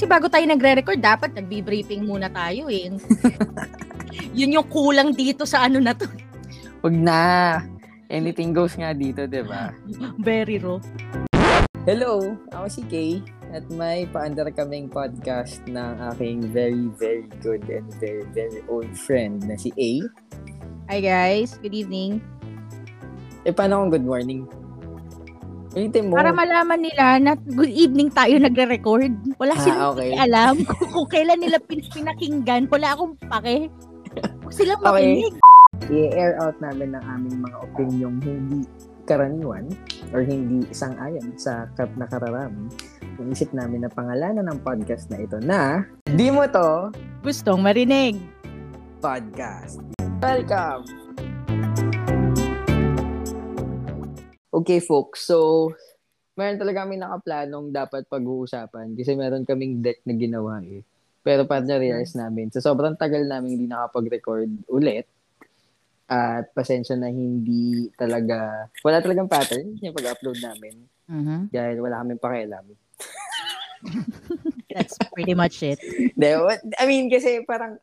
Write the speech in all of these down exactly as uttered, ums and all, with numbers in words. Kasi bago tayo nagre-record, dapat nagbi-briefing muna tayo eh. Yun yung kulang dito sa ano na to. Huwag na. Anything goes nga dito, diba? Very raw. Hello, ako si Kay. At may paandar kaming podcast ng aking very, very good and very, very old friend na si A. Hi guys, good evening. Eh, paano kung good morning? Ulitin mo. Para malaman nila na good evening tayo nagre-record. Wala ah, silang okay. alam kung kailan nila pinakinggan. Wala akong pake. Huwag silang makinig. Okay. I-air out namin ng aming mga opinion hindi karaniwan or hindi isang-ayon sa kap na kararami. Inisip namin na pangalanan ng podcast na ito na Di Mo To Gustong Marinig Podcast. Welcome! Okay folks, so meron talaga kami nakaplanong dapat pag-uusapan kasi meron kaming deck na ginawa eh. Pero para na-realize namin, sa so, sobrang tagal namin hindi nakapag-record ulit at pasensya na hindi talaga, wala talagang pattern yung pag-upload namin uh-huh. dahil wala kaming pakialam. That's pretty much it. I mean, kasi parang,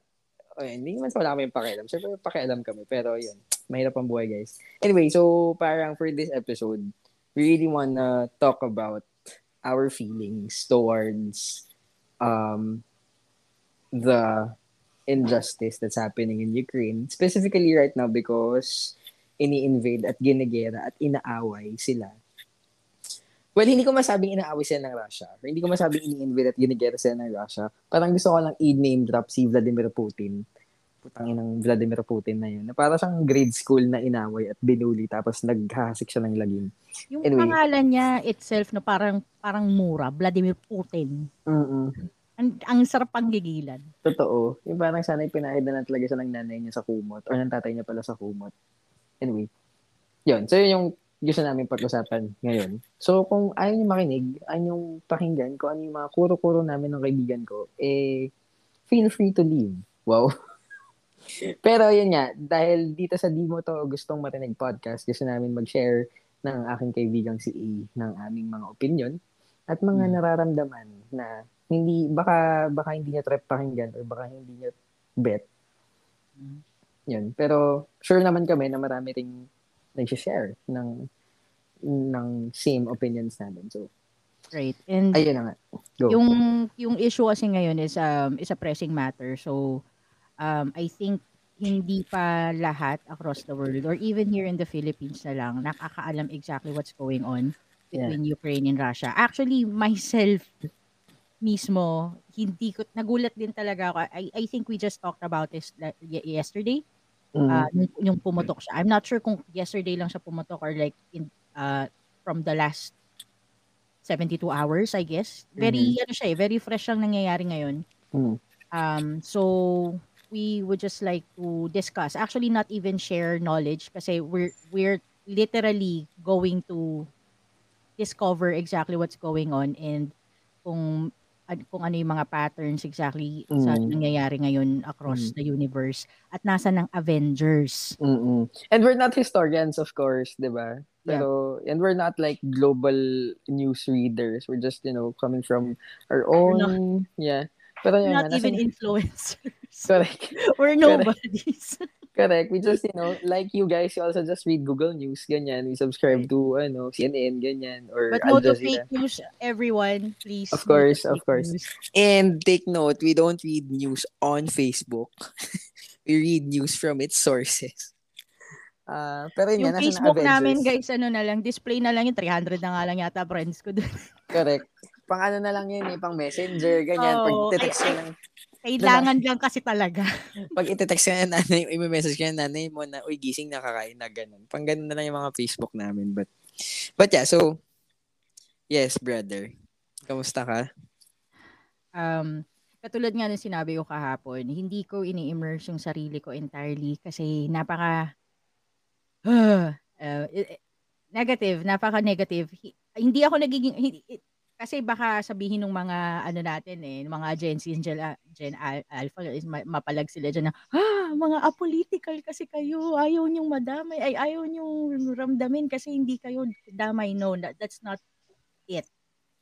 oh, hindi naman wala kami pakialam. Siyempre, pakialam kami. Pero yun, mahirap ang buhay, guys. Anyway, so parang for this episode, we really wanna talk about our feelings towards um, the injustice that's happening in Ukraine. Specifically right now because ini-invade at ginagera at inaaway sila. Well, hindi ko masabing inaaway sila ng Russia. Hindi ko masabing ini-invade at ginagera sila ng Russia. Parang gusto ko lang i-name drop si Vladimir Putin. Putang inang Vladimir Putin na yun. Na para siyang grade school na inaway at binuli tapos naghahasik siya ng lagim. Yung anyway, pangalan niya itself na parang parang mura, Vladimir Putin. Uh-uh. Ang, ang sarap pang gigilan. Totoo. Yung parang sana pinahid na lang talaga siya ng nanay niya sa kumot o ng tatay niya pala sa kumot. Anyway, yun. So yun yung gusto namin pag-usapan ngayon. So, kung ayaw nyo makinig, ayaw nyo pakinggan, kung ano yung mga kuro-kuro namin ng kaibigan ko, eh, feel free to leave. Wow. Pero, yun nga, dahil dito sa Di Mo To Gustong Marinig Podcast, gusto namin mag-share ng aking kaibigang si A ng aming mga opinion at mga hmm. nararamdaman na hindi, baka, baka hindi niya trip pakinggan or baka hindi niya bet. Hmm. Yun. Pero, sure naman kami na marami ring nag-share ng ng same opinions namin. So, right. And ayun na nga. Go. Yung yung issue kasi ngayon is um is a pressing matter. So, um I think hindi pa lahat across the world or even here in the Philippines na lang nakakaalam exactly what's going on between yeah. Ukraine and Russia. Actually, myself mismo, hindi ko nagulat din talaga ako. I I think we just talked about this yesterday. Uh, yung pumotok siya. I'm not sure kung yesterday lang siya pumotok or like in, uh, from the last seventy-two hours, I guess. Very, mm-hmm. ano siya eh, very fresh lang nangyayari ngayon. Mm-hmm. Um, so, we would just like to discuss. Actually, not even share knowledge kasi we're, we're literally going to discover exactly what's going on and kung, kung ano yung mga patterns exactly mm. sa nangyayari ngayon across mm. the universe at nasa ng Avengers. Mm-mm. And we're not historians, of course, di ba? Pero, yeah. And we're not like global news readers. We're just, you know, coming from our own. Not, yeah. Pero yun, not na, even nasa, influencers. Correct. We're nobodies. Correct. We just, you know, like you guys, you also just read Google News, ganyan. We subscribe to, ano, C N N, ganyan. Or but no to fake news, everyone, please. Of course, of course. News. And take note, we don't read news on Facebook. We read news from its sources. Uh, pero yun, yung yan, Facebook namin, guys, ano na lang, display na lang yung three hundred na nga lang yata, friends ko doon. Correct. Pang ano na lang yun, eh, pang messenger, ganyan. Oh, pag text lang. Kailangan lang kasi talaga. Pag itetext ka na nanay, i-message ka na nanay mo na, uy, gising na, kakain na, ganun. Pang ganun na lang yung mga Facebook namin. But, but yeah, so, yes, brother. Kamusta ka? Um, katulad nga ng sinabi ko kahapon, hindi ko ini-immerse yung sarili ko entirely kasi napaka, uh, uh, negative, napaka-negative. Hindi ako nagiging, hindi, kasi baka sabihin ng mga ano natin eh, mga Gen Z, Gen Alpha, mapalag sila dyan na, ah, mga apolitical kasi kayo, ayaw niyong madamay, ay, ayaw niyong ramdamin kasi hindi kayo damay. No, that, that's not it.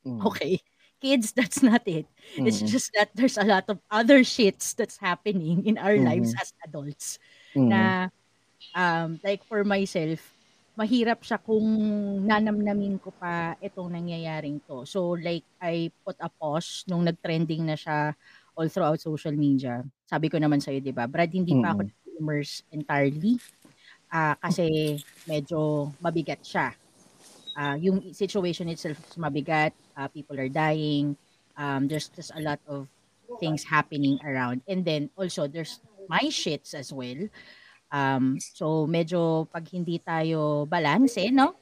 Mm. Okay? kids, that's not it. Mm-hmm. It's just that there's a lot of other shits that's happening in our mm-hmm. lives as adults. Mm-hmm. Na, um, like for myself, mahirap siya kung nanamnamin ko pa itong nangyayaring to. So like, I put a pause nung nag-trending na siya all throughout social media. Sabi ko naman sa'yo, di ba? Brad, hindi mm-hmm. pa ako immersed entirely uh, kasi medyo mabigat siya. Uh, yung situation itself is mabigat. Uh, people are dying. Um, there's just a lot of things happening around. And then also, there's my shits as well. Um, so medyo pag hindi tayo balance, eh, no?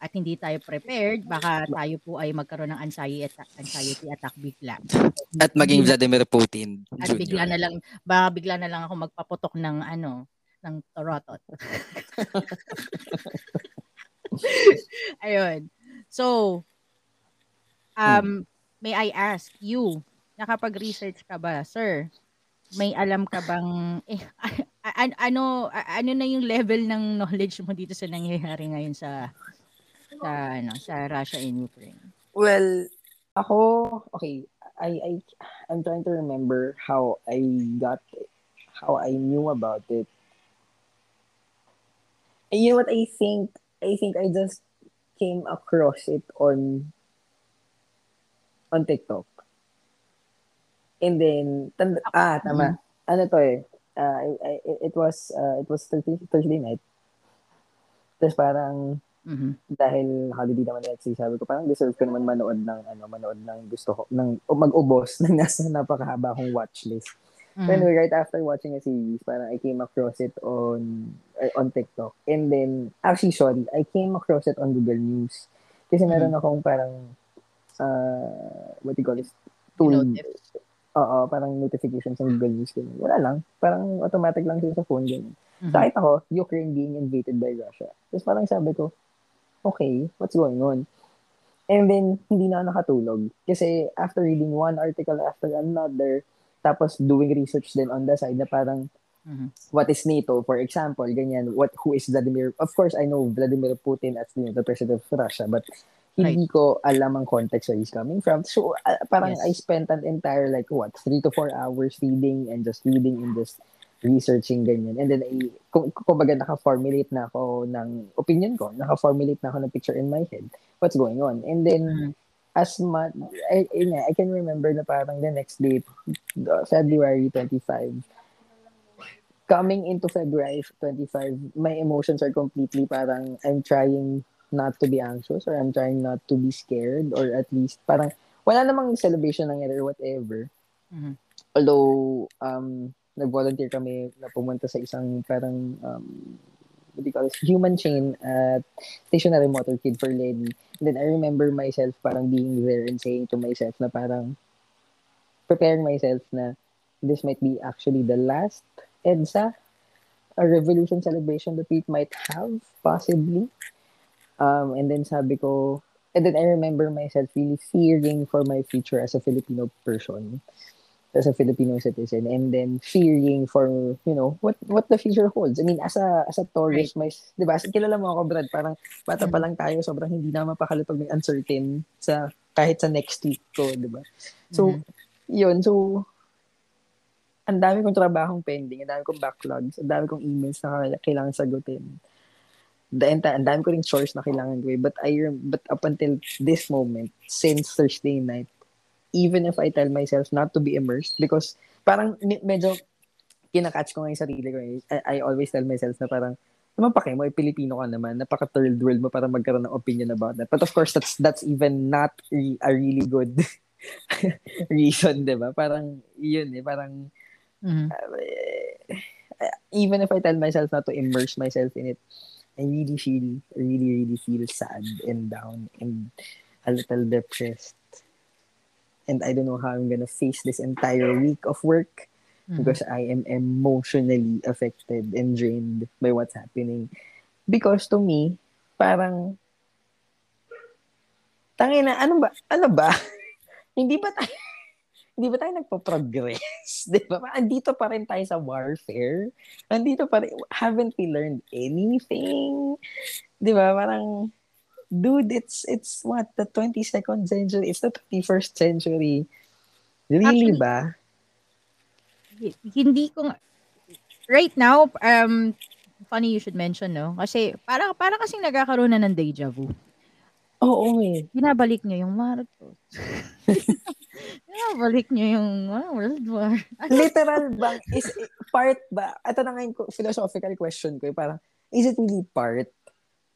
At hindi tayo prepared, baka tayo po ay magkaroon ng anxiety attack, anxiety attack bigla. At maging Vladimir Putin. Junior At bigla na lang, baka bigla na lang ako magpaputok ng ano, ng torotot. Ayun. So, um, may I ask you, nakapag-research ka ba, sir? May alam ka bang eh, ano ano na yung level ng knowledge mo dito sa nangyayari ngayon sa sa ano sa Russia and Ukraine? Well, ako okay, I I I'm trying to remember how I got it, how I knew about it. And you know what I think? I think I just came across it on on TikTok. And then tanda, ah tama. Mm-hmm. Ano to eh? Uh, I, I, it was uh, it was Thursday night. Tapos parang mm-hmm. dahil holiday naman at si sabi ko parang deserve ko naman manood ng ano manood ng gusto ko ng mag-ubos ng nasa napakahaba kong watch list. Mm-hmm. Then right after watching a series, parang I came across it on uh, on TikTok. And then actually sorry, I came across it on Google News. Kasi meron mm-hmm. akong parang uh, what do you call it? Tool. Oo, parang notifications ng Google News. Ganyan. Wala lang. Parang automatic lang siya sa phone. Ganyan. Mm-hmm. Kahit ako, Ukraine being invaded by Russia. Tapos parang sabi ko, okay, what's going on? And then, hindi na nakatulog. Kasi after reading one article after another, tapos doing research din on the side na parang, mm-hmm. what is NATO, for example, ganyan. What, who is Vladimir? Of course, I know Vladimir Putin as the president of Russia, but hindi right. ko alam ang context where he's coming from. So, uh, parang yes. I spent an entire, like, what, three to four hours reading and just reading and just researching, ganyan. And then, I, kung, kung baga, naka-formulate na ako ng opinion ko. Naka-formulate na ako ng picture in my head. What's going on? And then, mm-hmm. as much, I, I can remember na parang the next day, February twenty-fifth, coming into February twenty-fifth, my emotions are completely parang, I'm trying not to be anxious or I'm trying not to be scared or at least parang wala namang celebration nangyari or whatever. Mm-hmm. Although, um, nag-volunteer kami na pumunta sa isang parang um, what do you call this? Human chain at stationary motorcade for lady. And then I remember myself parang being there and saying to myself na parang preparing myself na this might be actually the last EDSA, a revolution celebration that we might have possibly. Um, and then sabi ko, and then I remember myself really fearing for my future as a Filipino person, as a Filipino citizen, and then fearing for, you know, what what the future holds. I mean, as a as a tourist, may, di ba, kilala mo ako, Brad, parang bata pa lang tayo, sobrang hindi na mapakalapag ng uncertain sa, kahit sa next week ko, di ba? So, mm-hmm. yun, so, ang dami kong trabahong pending, ang dami kong backlogs, ang dami kong emails na kailangan sagutin. The entire, ang dami ko rin chores na kailangan ko eh. But, I, but up until this moment, since Thursday night, even if I tell myself not to be immersed, because parang medyo kinakatch ko nga yung sarili ko eh. I, I always tell myself na parang, naman pake mo, eh, Pilipino ka naman, napaka-third world mo para magkaroon ng opinion about that. But of course, that's that's even not re- a really good reason, diba? Parang, yun eh, parang, mm-hmm. uh, even if I tell myself not to immerse myself in it, I really feel, really, really feel sad and down and a little depressed. And I don't know how I'm gonna face this entire week of work mm-hmm. because I am emotionally affected and drained by what's happening. Because to me, parang, tangina, ano ba? Ano ba? Hindi ba tayo, hindi ba tayo nagpo-progress? Diba? Andito pa rin tayo sa warfare. Andito pa rin. Haven't we learned anything? Diba? Parang, dude, it's it's what, the twenty-second century, it's the twenty-first century. Really Actually, ba? Hindi ko, right now, um, funny you should mention, no? Kasi, parang, parang kasing nagkakaroon na ng deja vu. Oo, oh, eh. Binabalik nyo yung marathon. Binabalik nyo yung uh, World War. Literal ba? Is it part ba? Ito na nga yung philosophical question ko. Eh. Parang, is it really part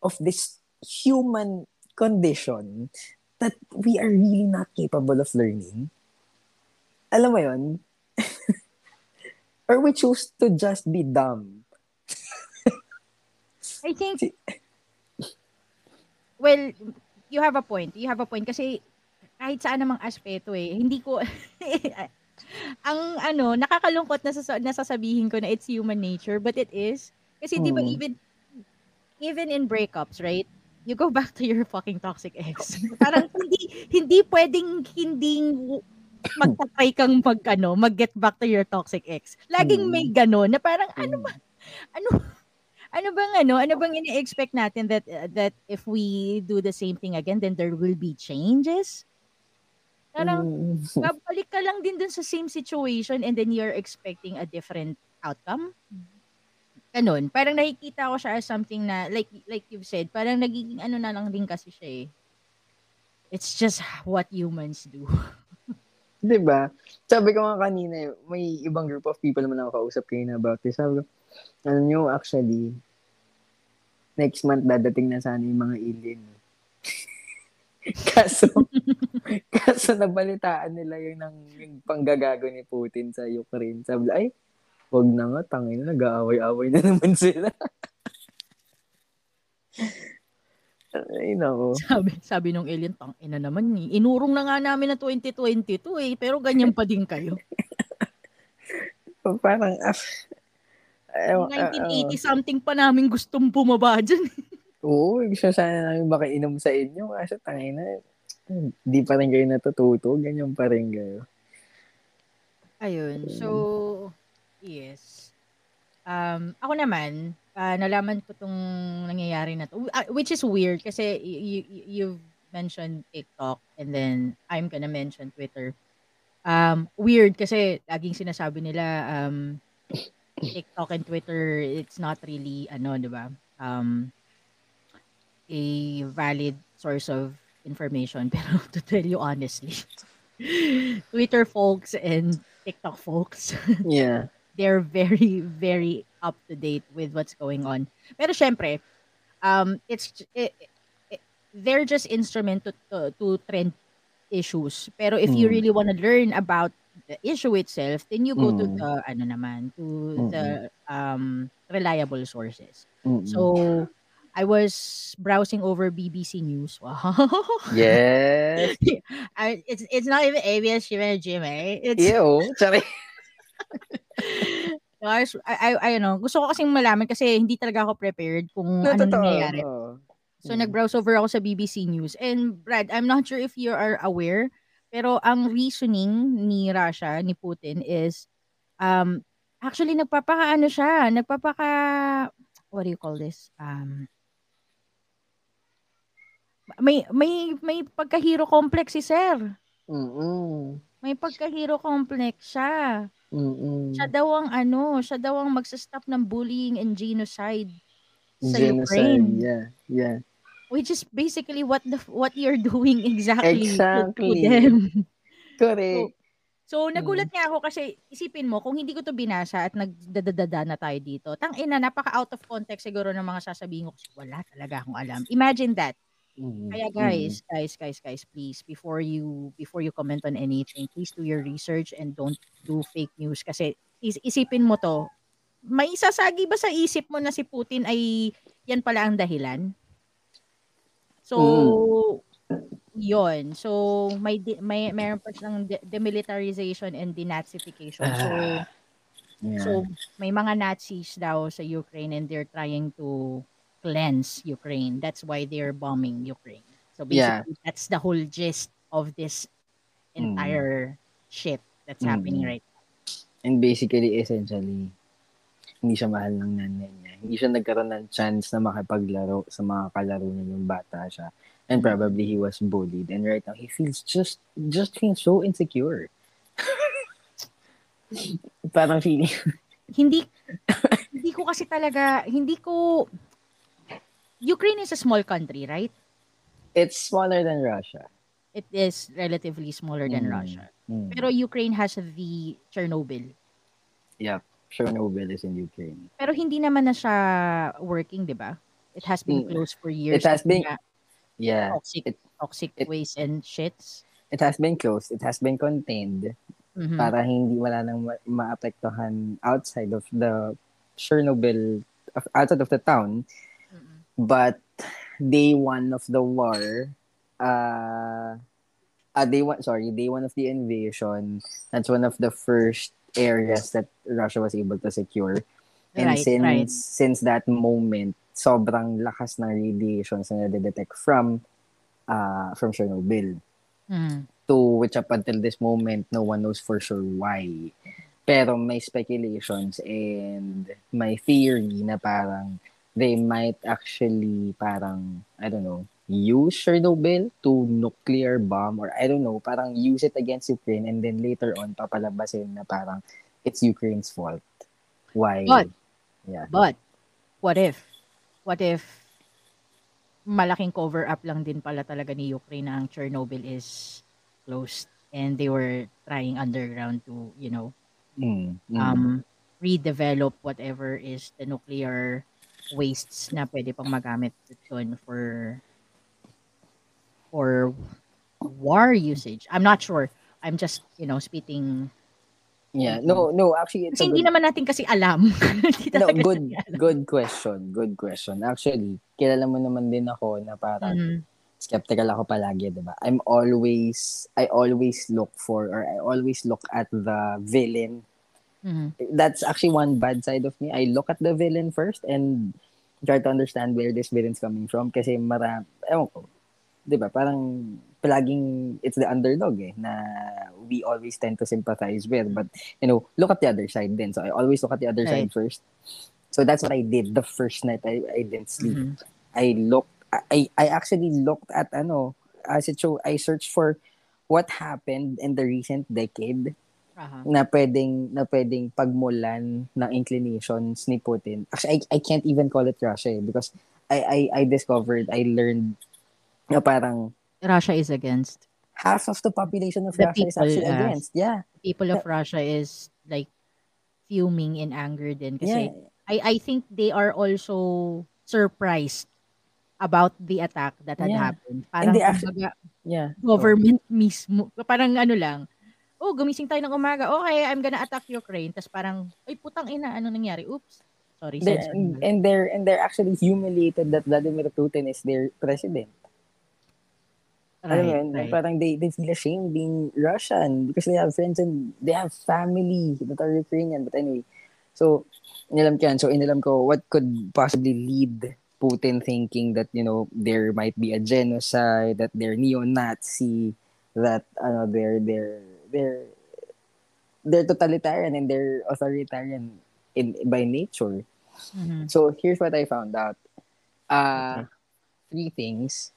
of this human condition that we are really not capable of learning? Alam mo yun? Or we choose to just be dumb? I think... Well, you have a point. You have a point kasi kahit saan namang aspeto eh, hindi ko... ang ano, nakakalungkot na nasas- nasasabihin ko na it's human nature, but it is. Kasi mm. di ba even, even in breakups, right? You go back to your fucking toxic ex. Parang hindi, hindi pwedeng hindi magtatry kang mag, ano, mag-get back to your toxic ex. Laging mm. may gano'n na parang mm. ano ba? Ano Ano bang ano? Ano bang ini-expect natin that uh, that if we do the same thing again, then there will be changes? Parang babalik ka lang din dun sa same situation and then you're expecting a different outcome? Ganun. Parang nakikita ko siya as something na, like like you've said, parang nagiging ano na lang din kasi siya eh. It's just what humans do. Diba? Sabi ko nga kanina, may ibang group of people naman ako kausap kayo na about this. Sabi ko, ano nyo, actually, next month, dadating na sana yung mga alien. kaso, kaso nabalitaan nila yung, yung panggagago ni Putin sa Ukraine. Sabi, ay, wag na nga, tangin na, nag-aaway-aaway na naman sila. Ay, nako. Sabi, sabi nung alien, tangin na naman, inurong na nga namin na twenty twenty-two eh, pero ganyan pa din kayo. Parang, nineteen eighty something pa namin gustong bumaba dyan. Oo, gusto sana namin baka inom sa inyo. Kasi tangay na, hindi pa rin kayo natututo. Ganyan pa rin kayo. Ayun. So, yes. Um, ako naman, uh, nalaman ko itong nangyayari na to. Which is weird kasi y- y- you've mentioned TikTok and then I'm gonna mention Twitter. Um, weird kasi laging sinasabi nila um, TikTok and Twitter, it's not really ano, 'di ba? Um a valid source of information, pero to tell you honestly, Twitter folks and TikTok folks, yeah. They're very very up to date with what's going on. Pero syempre, um it's it, it, they're just instrument to, to to trend issues. Pero if mm. you really want to learn about the issue itself, then you go mm. to the ano naman to mm-hmm. the um reliable sources. Mm-hmm. So I was browsing over B B C News. Wow. Yes. I, it's it's not even A B S-C B N, G M A. It's Ew, sorry. No, I, I I you know, gusto ko kasing malaman kasi hindi talaga ako prepared kung no, ano nangyayari. No. So mm. nag-browse over ako sa B B C News. And Brad, I'm not sure if you are aware, pero ang reasoning ni Russia, ni Putin is um actually nagpapakaano siya, nagpapaka what do you call this? Um may may may pagka-hero complex si sir. Mm-mm. May pagka-hero complex siya. Mm-mm. Siya daw ang ano, siya daw ang magsa-stop ng bullying and genocide sa genocide, Ukraine. Yeah, yeah. Which is basically what the what you're doing exactly, exactly. to them. Correct. So, so nagulat mm. nga ako kasi isipin mo, kung hindi ko to binasa at nagdadadada na tayo dito, tangina, napaka-out of context siguro ng mga sasabihin ko kasi wala talaga akong alam. Imagine that. Mm. Kaya guys, mm. guys, guys, guys, please, before you before you comment on anything, please do your research and don't do fake news kasi is, isipin mo to, may isasagi ba sa isip mo na si Putin ay yan pala ang dahilan? So, mm. yon. So, may, de- may meron pa siyang de- demilitarization and denazification. So, uh, yeah. so, may mga Nazis daw sa Ukraine and they're trying to cleanse Ukraine. That's why they're bombing Ukraine. So, basically, yeah. that's the whole gist of this entire mm. shit that's mm. happening right now. And basically, essentially, hindi siya mahal ng nanay niya. Hindi siya nagkaroon ng chance na makapaglaro sa mga kalaro niya yung bata siya. And probably he was bullied. And right now, he feels just, just feels so insecure. Parang feeling... Hindi, hindi ko kasi talaga, hindi ko... Ukraine is a small country, right? It's smaller than Russia. It is relatively smaller than mm. Russia. Mm. Pero Ukraine has the Chernobyl. Yeah, Chernobyl is in Ukraine. Pero hindi naman na siya working, di ba? It has been mm. closed for years. It has been... Yeah. Toxic, it, toxic it, waste and shits. It has been closed. It has been contained mm-hmm. para hindi wala nang ma- maapektuhan outside of the Chernobyl, outside of the town. Mm-hmm. But day one of the war, uh, uh, day one, sorry, day one of the invasion, that's one of the first areas that Russia was able to secure. And right, since right. since that moment, sobrang lakas ng radiations na na-detect from uh, from Chernobyl. Mm. To which up until this moment, no one knows for sure why. Pero may speculations and may theory na parang they might actually parang, I don't know, use Chernobyl to nuclear bomb or I don't know, parang use it against Ukraine and then later on papalabasin na parang it's Ukraine's fault. Why? But, yeah. but what if? What if malaking cover-up lang din pala talaga ni Ukraine na ang Chernobyl is closed and they were trying underground to, you know, mm, mm. um redevelop whatever is the nuclear wastes na pwede pang magamit doon for for war usage. I'm not sure. I'm just, you know, spitting... Yeah, no, no, actually... It's kasi hindi good... naman natin kasi alam. No, good alam. good question, good question. Actually, kilala mo naman din ako na parang mm-hmm. skeptical ako palagi, diba? I'm always, I always look for, or I always look at the villain. Mm-hmm. That's actually one bad side of me. I look at the villain first and try to understand where this villain's coming from kasi marami, ewan ko, diba? Parang... palaging it's the underdog eh na we always tend to sympathize with, but you know, look at the other side then. So I always look at the other right. side first. So that's what I did the first night I, I didn't sleep. Mm-hmm. I looked I I actually looked at ano as it show, I searched for what happened in the recent decade uh-huh. na pwedeng na pwedeng pagmulan ng inclinations ni Putin. Actually I I can't even call it Russia eh, because I I I discovered I learned na parang Russia is against. Half of the population of the Russia people, is actually uh, against. Yeah. The people of Russia is like fuming in anger din kasi yeah. I I think they are also surprised about the attack that had yeah. happened. Parang actually, baga, yeah. government oh. mismo. Parang ano lang. Oh, gumising tayo ng umaga. Okay, I'm gonna attack Ukraine. Tapos parang ay putang ina, ano nangyari? Oops. Sorry. They're, and, and they're and they're actually humiliated that Vladimir Putin is their president. Right, I mean, right. Parang they, they feel ashamed being Russian because they have friends and they have family that are Ukrainian. But anyway, so inalam ko yan. So inalam ko what could possibly lead Putin thinking that, you know, there might be a genocide, that they're neo-Nazi, that ano, they're they're they're they're totalitarian and they're authoritarian in by nature. Mm-hmm. So here's what I found out. Uh, okay. Three things.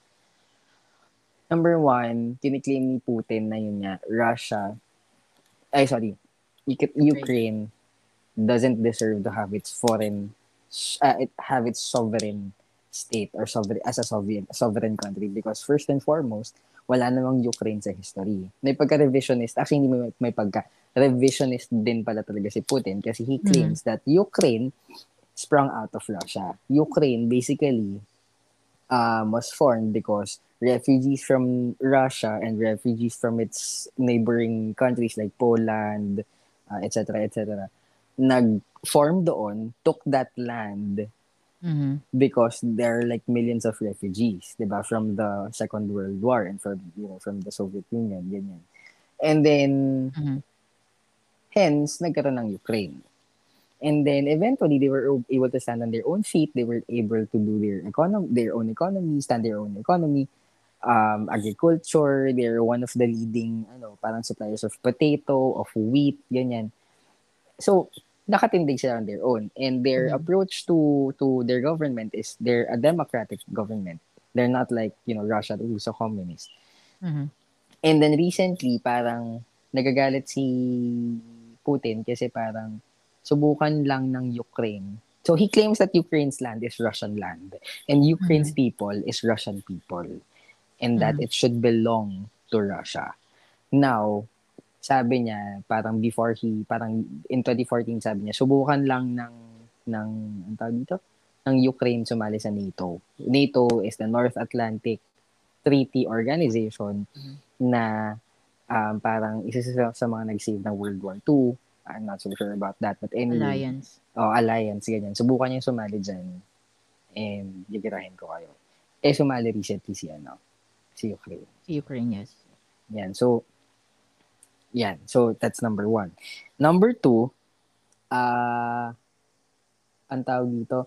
Number one, kiniklaim ni Putin na yun nga, Russia, ay sorry, Ukraine doesn't deserve to have its foreign, uh, it have its sovereign state or sovereign as a sovereign sovereign country because first and foremost, wala namang Ukraine sa history. May pagka-revisionist, actually hindi may, may pagka-revisionist din pala talaga si Putin kasi he claims mm-hmm. that Ukraine sprung out of Russia. Ukraine basically um, was formed because refugees from Russia and refugees from its neighboring countries like Poland, et cetera, uh, et cetera, nag-form doon, took that land mm-hmm. because there are like millions of refugees, diba, from the Second World War and from, you know, from the Soviet Union, ganyan. And then, mm-hmm. hence, nagkaroon ng Ukraine. And then eventually they were able to stand on their own feet. They were able to do their economy, their own economy, stand their own economy. Um, agriculture, they're one of the leading ano, parang suppliers of potato, of wheat, ganyan. So, nakatindig sila on their own. And their mm-hmm. approach to to their government is they're a democratic government. They're not like, you know, Russia who's a communist. Mm-hmm. And then recently, parang nagagalit si Putin kasi parang subukan lang ng Ukraine. So he claims that Ukraine's land is Russian land and Ukraine's mm-hmm. people is Russian people and mm-hmm. that it should belong to Russia. Now, sabi niya, parang before he, parang in twenty fourteen sabi niya, subukan lang ng, ng, ang tawag dito? Ng Ukraine sumali sa NATO. NATO is the North Atlantic Treaty Organization mm-hmm. na um, parang isa sa mga nag-save ng World War Two. I'm not so sure about that. But anyway. Alliance. Oh, alliance, ganyan. Subukan niya sumali dyan. And yagirahin ko kayo. Eh, sumali recently si, ano, si Ukraine. Si Ukraine, yes. Yan, so, yan. So, that's number one. Number two, ah, uh, ang tawag dito,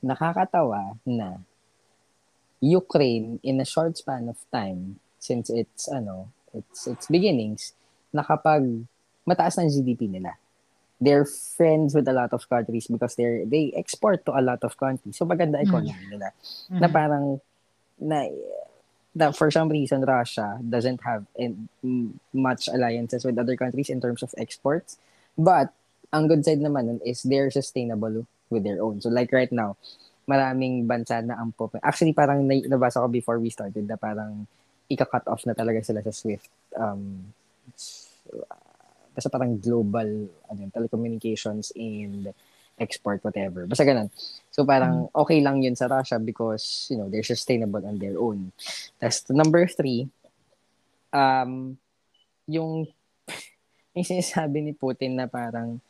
nakakatawa na Ukraine in a short span of time since its ano its its beginnings nakapag mataas ng G D P nila. They're friends with a lot of countries because they they export to a lot of countries. So maganda economy mm. nila. Mm-hmm. Na parang na, na for some reason Russia doesn't have in, much alliances with other countries in terms of exports. But ang good side naman is they're sustainable with their own. So like right now, maraming bansa na ang pop. Actually, parang nabasa ko before we started na parang ika-cut off na talaga sila sa SWIFT. Um, basta parang global ano, telecommunications and export, whatever. Basta ganun. So parang okay lang yun sa Russia because, you know, they're sustainable on their own. That's number three, um, yung, yung sinasabi ni Putin na parang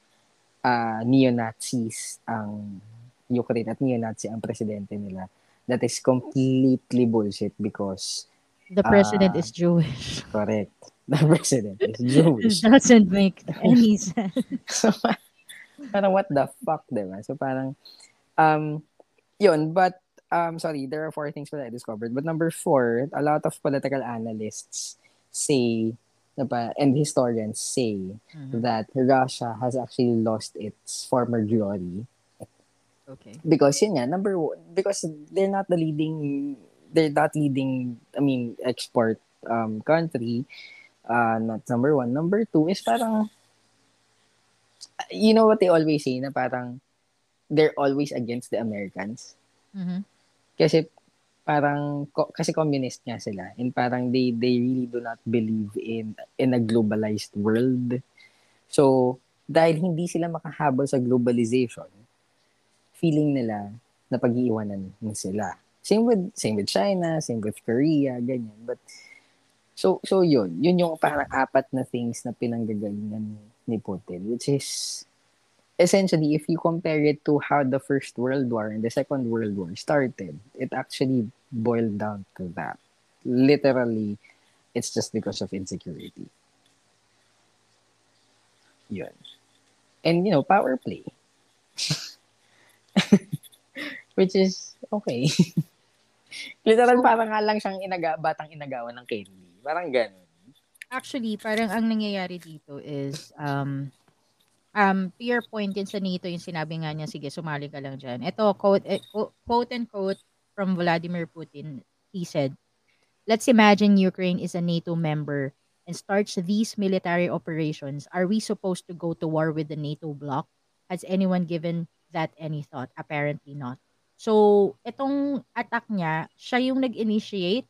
Uh, neo-Nazis ang Ukraine at neo-Nazi ang presidente nila. That is completely bullshit because the president uh, is Jewish. Correct. The president is Jewish. It doesn't make any sense. So, parang what the fuck, diba? So parang, um, yun, but, um, sorry, there are four things that I discovered. But number four, a lot of political analysts say and historians say mm-hmm. that Russia has actually lost its former glory. Okay. Because yun nga, number one, because they're not the leading, they're not leading, I mean, export um, country. Uh, not number one. Number two is parang, you know what they always say na parang, they're always against the Americans. Mm-hmm. Kasi, parang kasi communist nga sila and parang they they really do not believe in in a globalized world. So dahil hindi sila makahabol sa globalization, feeling nila na pag-iiwanan na sila. Same with same with China, same with Korea, ganyan. But so so yun, yun yung parang apat na things na pinanggagalingan ni Putin, which is essentially, if you compare it to how the First World War and the Second World War started, it actually boiled down to that. Literally, it's just because of insecurity. Yun. And, you know, power play. Which is, okay. Literal, parang nga lang siyang inaga, batang inagawa ng candy. Parang ganun. Actually, parang ang nangyayari dito is, um, Um, to your point din sa NATO, yung sinabi nga niya, sige, sumali ka lang dyan. Ito, quote, quote and quote from Vladimir Putin, he said, "Let's imagine Ukraine is a NATO member and starts these military operations. Are we supposed to go to war with the NATO bloc? Has anyone given that any thought? Apparently not." So, itong attack niya, siya yung nag-initiate.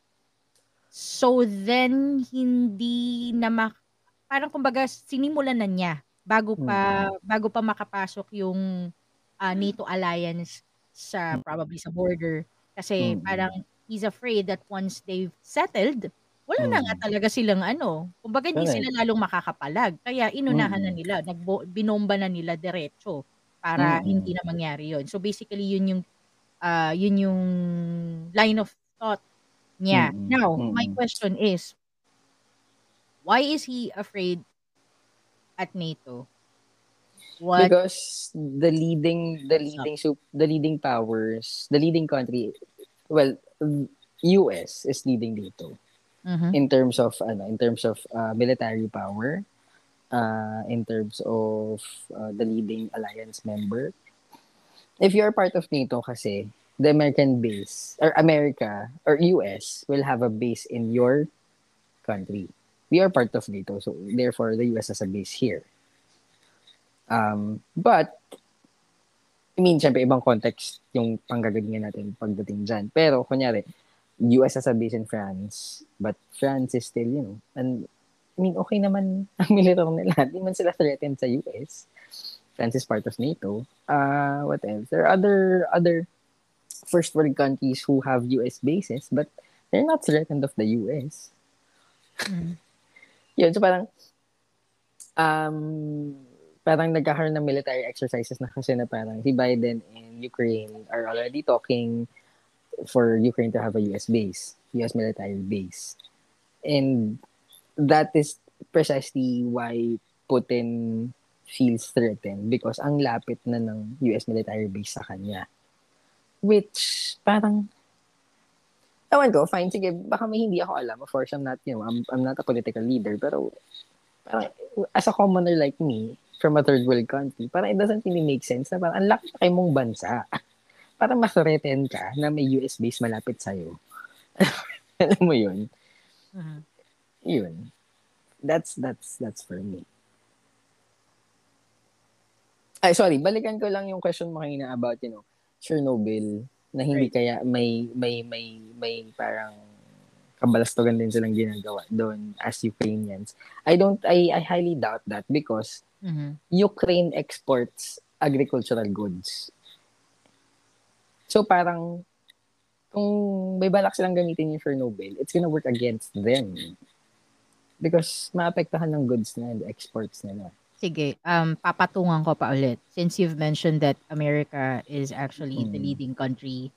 So, then, hindi na mak... Parang kumbaga, sinimulan na niya bago pa mm-hmm. bago pa makapasok yung uh, NATO alliance sa probably sa border kasi mm-hmm. parang he's afraid that once they've settled wala mm-hmm. na nga talaga silang ano kumbaga hindi sila lalong makakapalag kaya inunahan mm-hmm. na nila nagbo- binomba na nila diretso para mm-hmm. hindi na mangyari yon. So basically yun yung uh, yun yung line of thought niya. Mm-hmm. Now mm-hmm. my question is, why is he afraid at NATO? What? Because the leading the leading the leading powers, the leading country, well, U S is leading NATO mm-hmm. in terms of ano, in terms of uh, military power, uh, in terms of uh, the leading alliance member. If you are part of NATO, kasi the American base or America or U S will have a base in your country. We are part of NATO, so therefore the U S has a base here. Um, but I mean, syempre ibang context yung panggagalingan natin pagdating dyan. Pero kunyari, U S has a base in France, but France is still, you know, and I mean, okay naman ang militar nila. Di man sila threatened sa U S. France is part of NATO. Uh, what else? There are other other first world countries who have U S bases, but they're not threatened of the U S. Mm. Yun, so parang, um, parang nagkakaroon ng military exercises na kasi na parang si Biden and Ukraine are already talking for Ukraine to have a U S base, U S military base. And that is precisely why Putin feels threatened because ang lapit na ng U S military base sa kanya. Which, parang, ewan ko, fine, sige, baka may hindi ako alam. Of course, I'm not, you know, I'm, I'm not a political leader, pero, parang, as a commoner like me, from a third world country, parang it doesn't really make sense na parang, ang lapit na kayo mong bansa. Parang ma-threaten ka na may U S base malapit sa'yo. Alam mo yun? Uh-huh. Yun. That's, that's, that's for me. Ay, sorry, balikan ko lang yung question mo kanina about, you know, Chernobyl, na hindi right. Kaya may, may, may, may parang kabalastogan din silang ginagawa doon as Ukrainians. I don't, I, I highly doubt that because mm-hmm. Ukraine exports agricultural goods. So parang, kung may balak silang gamitin yung Chernobyl, it's gonna work against them. Because maapektahan ng goods na and exports nila. Sige, um, papatungan ko pa ulit. Since you've mentioned that America is actually mm. the leading country,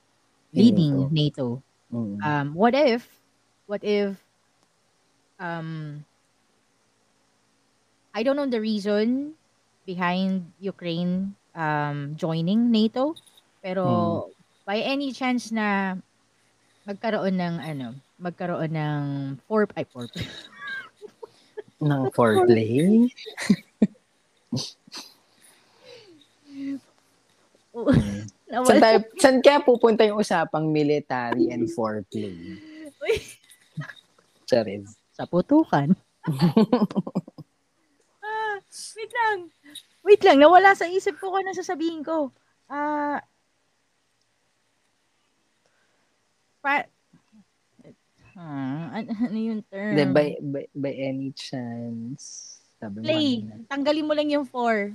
leading NATO. NATO. Mm. Um, what if, what if, um, I don't know the reason behind Ukraine um, joining NATO, pero mm. by any chance na magkaroon ng, ano, magkaroon ng four, ay, four, ng foreplay? Saan, tayo, saan kaya pupunta yung usapang military and foreplay? Charis. Sa putukan. ah, wait lang. Wait lang. Nawala sa isip ko kung ano sasabihin ko. Ah, uh, pa- Ah, ano yung term? De, by, by, by any chance. Sabi play. Mo tanggalin mo lang yung four.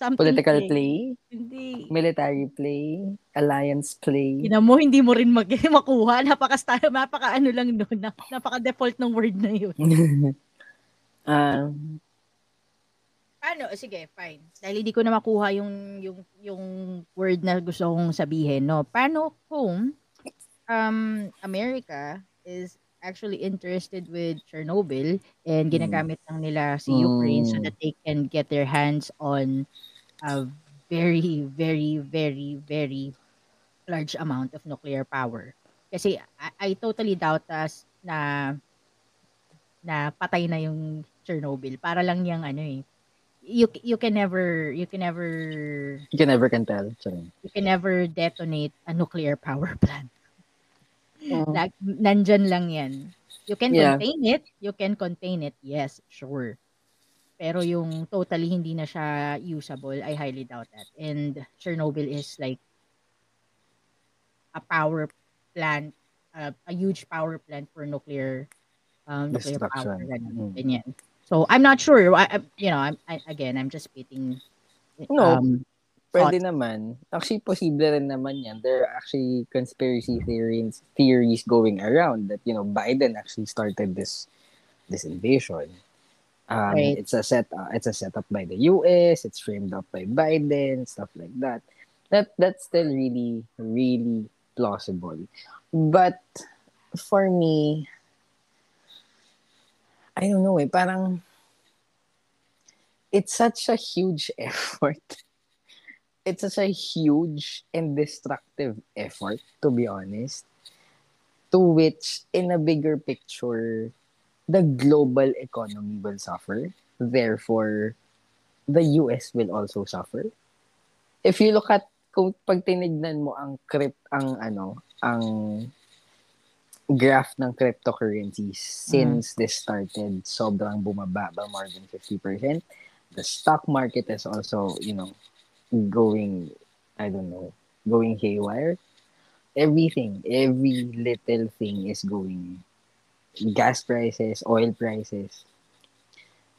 Something political play. play? Hindi. Military play? Alliance play? Kina mo, hindi mo rin mag- makuha. Napaka, napaka ano lang doon. Napaka-default ng word na yun. um, ano? Sige, fine. Dahil hindi ko na makuha yung, yung, yung word na gusto kong sabihin. No? Paano kung um, America is actually interested with Chernobyl and ginagamit lang nila si Ukraine mm. so that they can get their hands on a very, very, very, very large amount of nuclear power. Kasi I, I totally doubt us na na patay na yung Chernobyl. Para lang yung ano eh. You, you can never, you can never... You can never can tell. Sorry. You can never detonate a nuclear power plant. Mm. Like, nandyan lang yan. You can yeah. contain it. You can contain it. Yes, sure. Pero yung totally hindi na siya usable, I highly doubt that. And Chernobyl is like a power plant, uh, a huge power plant for nuclear um, nuclear power. Ganun, ganyan. So, I'm not sure. I, you know, I'm, I, again, I'm just spitting. No. Um, Pwede naman. Actually, posible rin naman yan. There are actually conspiracy theories theories going around that, you know, Biden actually started this this invasion. Um, right. It's a set uh, it's a setup by the U S. It's framed up by Biden, stuff like that. That that's still really really plausible. But for me, I don't know. Eh, parang it's such a huge effort. It's such a huge and destructive effort, to be honest, to which, in a bigger picture, the global economy will suffer. Therefore, the U S will also suffer. If you look at kung pag tinignan mo ang crypt ang ano, ang graph ng cryptocurrencies since mm. this started, sobrang bumaba ba more than fifty percent. The stock market is also, you know, going, I don't know, going haywire. Everything, every little thing is going. Gas prices, oil prices.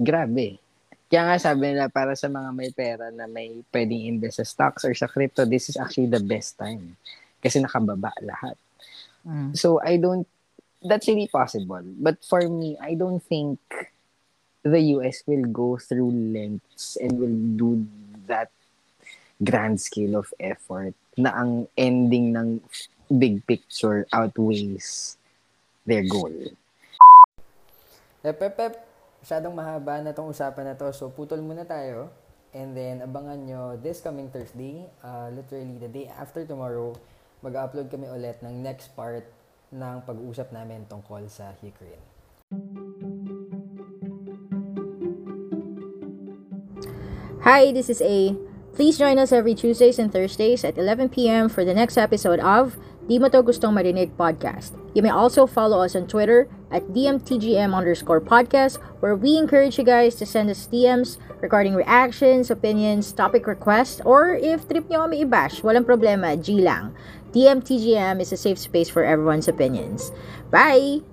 Grabe. Kaya nga sabi nila, para sa mga may pera na may pwedeng invest sa stocks or sa crypto, this is actually the best time. Kasi nakababa lahat. Mm. So, I don't, that's really possible. But for me, I don't think the U S will go through lengths and will do that grand scale of effort na ang ending ng big picture outweighs their goal. Pep, pep, pep. Masyadong mahaba na itong usapan na to. So, putol muna tayo. And then, abangan nyo this coming Thursday, uh, literally the day after tomorrow, mag-upload kami ulit ng next part ng pag-uusap namin tungkol sa Ukraine. Hi, this is A. Please join us every Tuesdays and Thursdays at eleven p.m. for the next episode of Di Mo To Gustong Marinig Podcast. You may also follow us on Twitter at D M T G M underscore podcast, where we encourage you guys to send us D Ms regarding reactions, opinions, topic requests, or if trip nyo kami i-bash, walang problema, G lang. D M T G M is a safe space for everyone's opinions. Bye!